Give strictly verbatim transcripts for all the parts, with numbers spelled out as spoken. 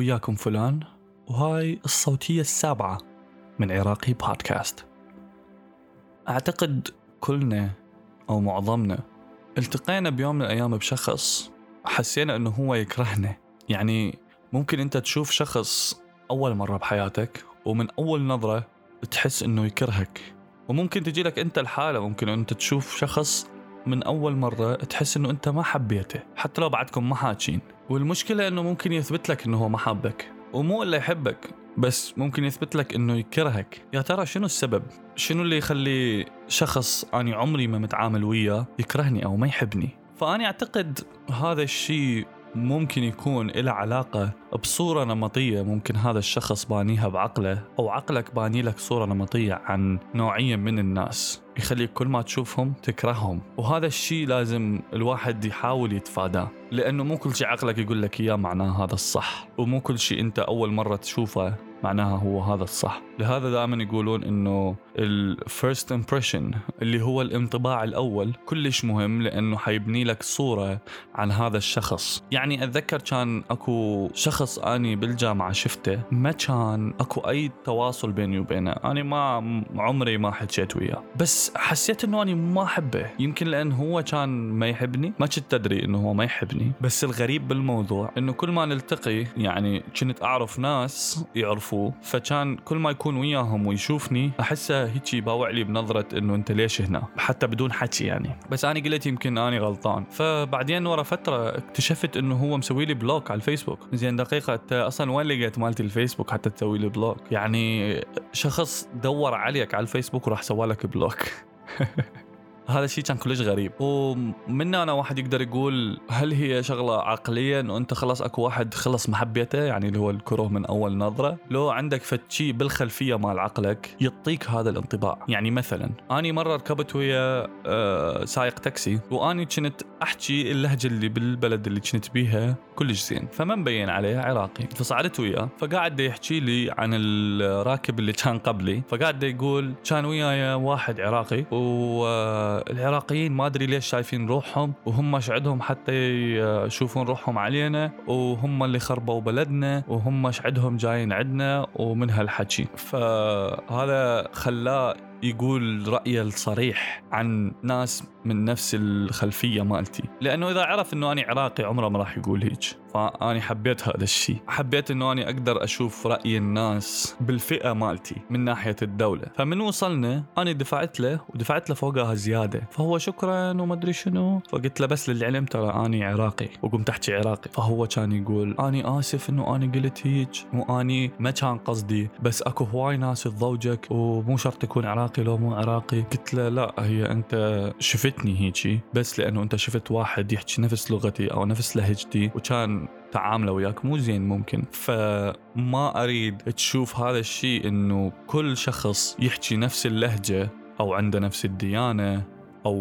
وياكم فلان، وهاي الصوتية السابعة من عراقي بودكاست. أعتقد كلنا أو معظمنا التقينا بيوم من الأيام بشخص حسينا أنه هو يكرهنا. يعني ممكن أنت تشوف شخص أول مرة بحياتك ومن أول نظرة تحس أنه يكرهك، وممكن تجي لك أنت الحالة، ممكن أنت تشوف شخص من أول مرة تحس أنه أنت ما حبيته حتى لو بعدكم ما حاجين. والمشكلة أنه ممكن يثبت لك أنه هو ما حبك، ومو اللي يحبك بس ممكن يثبت لك أنه يكرهك. يا ترى شنو السبب؟ شنو اللي يخلي شخص أنا عمري ما متعامل وياه يكرهني أو ما يحبني؟ فأنا أعتقد هذا الشيء ممكن يكون له علاقة بصورة نمطية، ممكن هذا الشخص بانيها بعقله أو عقلك باني لك صورة نمطية عن نوعية من الناس يخليك كل ما تشوفهم تكرههم. وهذا الشيء لازم الواحد يحاول يتفاداه، لأنه مو كل شيء عقلك يقول لك إياه معناه هذا الصح، ومو كل شيء أنت أول مرة تشوفه معناها هو هذا الصح. لهذا دائما يقولون إنه الفيرست impression اللي هو الانطباع الأول كلش مهم، لأنه حيبني لك صورة عن هذا الشخص. يعني أتذكر كان أكو شخص أني بالجامعة شفته، ما كان أكو أي تواصل بيني وبينه، أنا ما عمري ما حكيت وياه، بس حسيت إنه أنا ما أحبه، يمكن لأن هو كان ما يحبني، ما كنت أدري إنه هو ما يحبني. بس الغريب بالموضوع إنه كل ما نلتقي، يعني كنت أعرف ناس يعرفوا، فكان كل ما يكون وياهم ويشوفني أحسه هيجي باوع لي بنظرة إنه أنت ليش هنا، حتى بدون حكي يعني. بس أنا قلت يمكن أنا غلطان. فبعدين ورا فترة اكتشفت إنه هو مسوي لي بلوك على الفيسبوك. زين دقيقة، أنت أصلا وين لقيت مالتي الفيسبوك حتى تسوي لي بلوك؟ يعني شخص دور عليك على الفيسبوك وراح سوى لك بلوك. هذا الشيء كان كلش غريب. ومنه أنا واحد يقدر يقول هل هي شغلة عقليا وأنت خلاص أكو واحد خلص محبيته، يعني اللي هو الكره من أول نظرة، لو عندك فتشي بالخلفية مال عقلك يعطيك هذا الانطباع. يعني مثلا أنا مرة ركبت ويا أه سايق تاكسي، وأني كنت أحكي اللهجة اللي بالبلد اللي كنت بيها كلش زين، فما مبين عليه عراقي. فصعدت وياه، فقاعد يحكي لي عن الراكب اللي كان قبلي، فقاعد يقول كان ويايا واحد عراقي، و العراقيين ما أدري ليش شايفين روحهم، وهم شعدهم حتى يشوفون روحهم علينا، وهم اللي خربوا بلدنا، وهم شعدهم جايين عندنا، ومن هالحكي. فهذا خلاه يقول رأيه الصريح عن ناس من نفس الخلفية مالتي، لأنه إذا عرف أنه أنا عراقي عمره ما راح يقول هيج. فأنا حبيت هذا الشيء، حبيت أنه أنا أقدر أشوف رأي الناس بالفئة مالتي من ناحية الدولة. فمن وصلنا أنا دفعت له، ودفعت له فوقها زيادة، فهو شكرا وما أدري شنو. فقلت له بس للعلم ترى أنا عراقي، وقمت أحكي عراقي. فهو كان يقول أنا آسف أنه أنا قلت هيج، وأنا ما كان قصدي، بس أكو هواي ناس تضوجك ومو شرط يكون عراقي لو مو عراقي. قلت له لا، هي أنت شفت هيجي بس لأنه أنت شفت واحد يحكي نفس لغتي أو نفس لهجتي وكان تعامله وياك مو زين ممكن. فما أريد تشوف هذا الشيء إنه كل شخص يحكي نفس اللهجة أو عنده نفس الديانة أو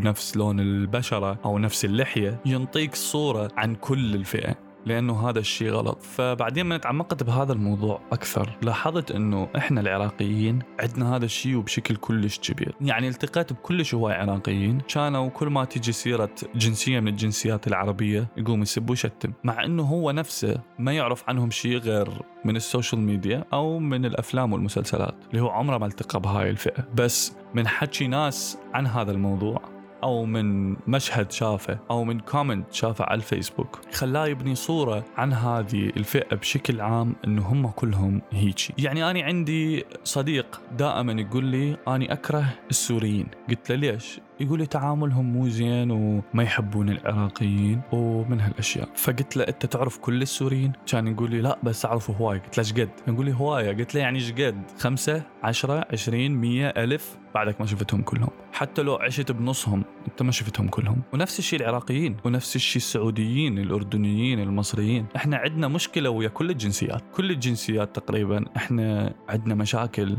نفس لون البشرة أو نفس اللحية ينطيك صورة عن كل الفئة، لأنه هذا الشيء غلط. فبعدين ما تعمقت بهذا الموضوع أكثر، لاحظت أنه إحنا العراقيين عندنا هذا الشيء وبشكل كلش كبير. يعني التقيت بكلش هواي عراقيين كانوا كل ما تيجي سيرة جنسية من الجنسيات العربية يقوم يسب ويشتم، مع أنه هو نفسه ما يعرف عنهم شيء غير من السوشيال ميديا أو من الأفلام والمسلسلات، اللي هو عمره ما التقى بهاي الفئة. بس من حكي ناس عن هذا الموضوع أو من مشهد شافه أو من كومنت شافه على الفيسبوك خلاه يبني صورة عن هذه الفئة بشكل عام إنه هم كلهم هيجي. يعني أنا عندي صديق دائما يقول لي أنا أكره السوريين. قلت له ليش؟ يقول لي تعاملهم مو زين وما يحبون العراقيين ومن هالأشياء. فقلت له أنت تعرف كل السوريين؟ كان يقول لي لا بس أعرفه هواي. قلت له شقد؟ يقول لي هواية. قلت له يعني شقد؟ خمسة، عشرة، عشرين، مية، ألف؟ بعدك ما شفتهم كلهم، حتى لو عشت بنصهم أنت ما شفتهم كلهم. ونفس الشيء العراقيين، ونفس الشيء السعوديين، الأردنيين، المصريين. إحنا عندنا مشكلة ويا كل الجنسيات، كل الجنسيات تقريبا إحنا عندنا مشاكل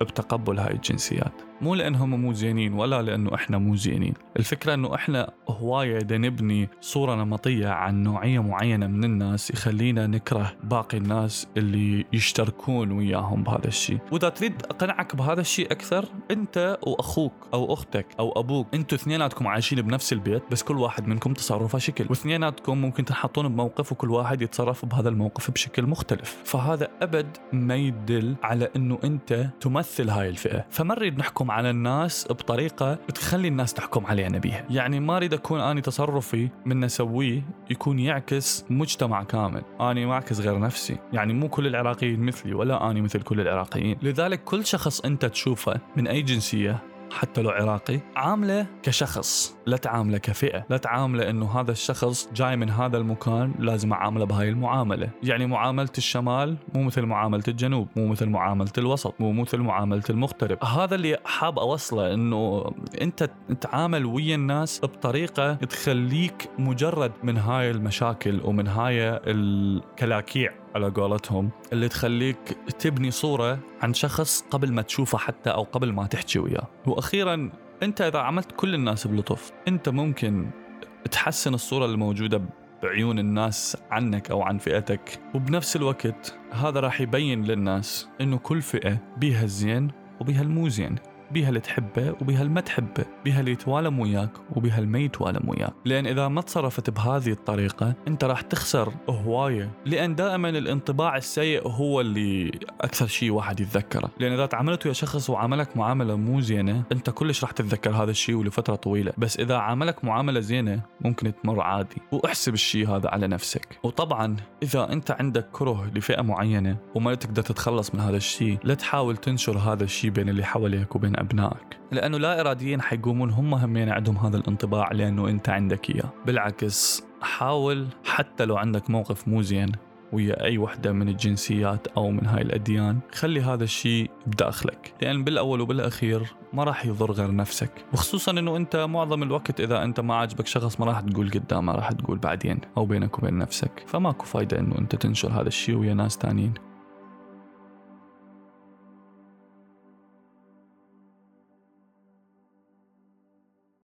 بتقبل هاي الجنسيات. مو لأنهم مو زينين ولا لأنه إحنا مو زينين. الفكرة إنه إحنا هواية دا نبني صورة نمطية عن نوعية معينة من الناس يخلينا نكره باقي الناس اللي يشتركون وياهم بهذا الشيء. وإذا تريد أقنعك بهذا الشيء أكثر، أنت وأخوك أو أختك أو أبوك، أنتوا اثنيناتكم عايشين بنفس البيت، بس كل واحد منكم تصرفه شكل، واثنيناتكم ممكن تنحطون بموقف وكل واحد يتصرف بهذا الموقف بشكل مختلف. فهذا أبد ما يدل على إنه أنت تمثل هاي الفئة. فما نريد نحكم على الناس بطريقة تخلي الناس تحكم علينا بيها. يعني ما أريد أكون أنا تصرفي من أسويه يكون يعكس مجتمع كامل، أنا ما أعكس غير نفسي. يعني مو كل العراقيين مثلي ولا أنا مثل كل العراقيين. لذلك كل شخص أنت تشوفه من أي جنسية، حتى لو عراقي، عامله كشخص، لا تعامله كفئة، لا تعامله إنه هذا الشخص جاي من هذا المكان لازم أعامله بهاي المعاملة. يعني معاملة الشمال مو مثل معاملة الجنوب، مو مثل معاملة الوسط، مو مثل معاملة المغترب. هذا اللي حاب أوصله، إنه أنت تتعامل ويا الناس بطريقة تخليك مجرد من هاي المشاكل ومن هاي الكلاكيع على قولتهم، اللي تخليك تبني صورة عن شخص قبل ما تشوفه حتى أو قبل ما تحكي وياه. وأخيراً، أنت إذا عملت كل الناس بلطف، أنت ممكن تحسن الصورة الموجودة بعيون الناس عنك أو عن فئتك، وبنفس الوقت هذا راح يبين للناس إنه كل فئة بيها الزين وبيها المو زين، بيها اللي تحبه وبيها اللي ما تحبه، بيها اللي يتوالم وياك وبيها اللي ما يتوالم وياك. لأن إذا ما تصرفت بهذه الطريقة أنت راح تخسر هواية، لأن دائما الانطباع السيء هو اللي أكثر شيء واحد يتذكره. لأن إذا تعاملت ويا شخص وعاملك معاملة مو زينة، أنت كلش راح تتذكر هذا الشيء ولفترة طويلة. بس إذا عاملك معاملة زينة ممكن تمر عادي، وأحسب الشيء هذا على نفسك. وطبعا إذا أنت عندك كره لفئة معينة وما تقدر تتخلص من هذا الشيء، لا تحاول تنشر هذا الشيء بين اللي حواليك وبين أبنائك، لأنه لا إراديين حيقومون هم همين عندهم هذا الانطباع لأنه أنت عندك إياه. بالعكس، حاول حتى لو عندك موقف مو زين ويا أي وحدة من الجنسيات أو من هاي الأديان، خلي هذا الشيء بداخلك، لأن بالأول وبالأخير ما راح يضر غير نفسك. وخصوصا أنه أنت معظم الوقت إذا أنت ما عجبك شخص ما راح تقول قدامه، راح تقول بعدين أو بينك وبين نفسك. فماكو فايدة أنه أنت تنشر هذا الشيء ويا ناس تانين.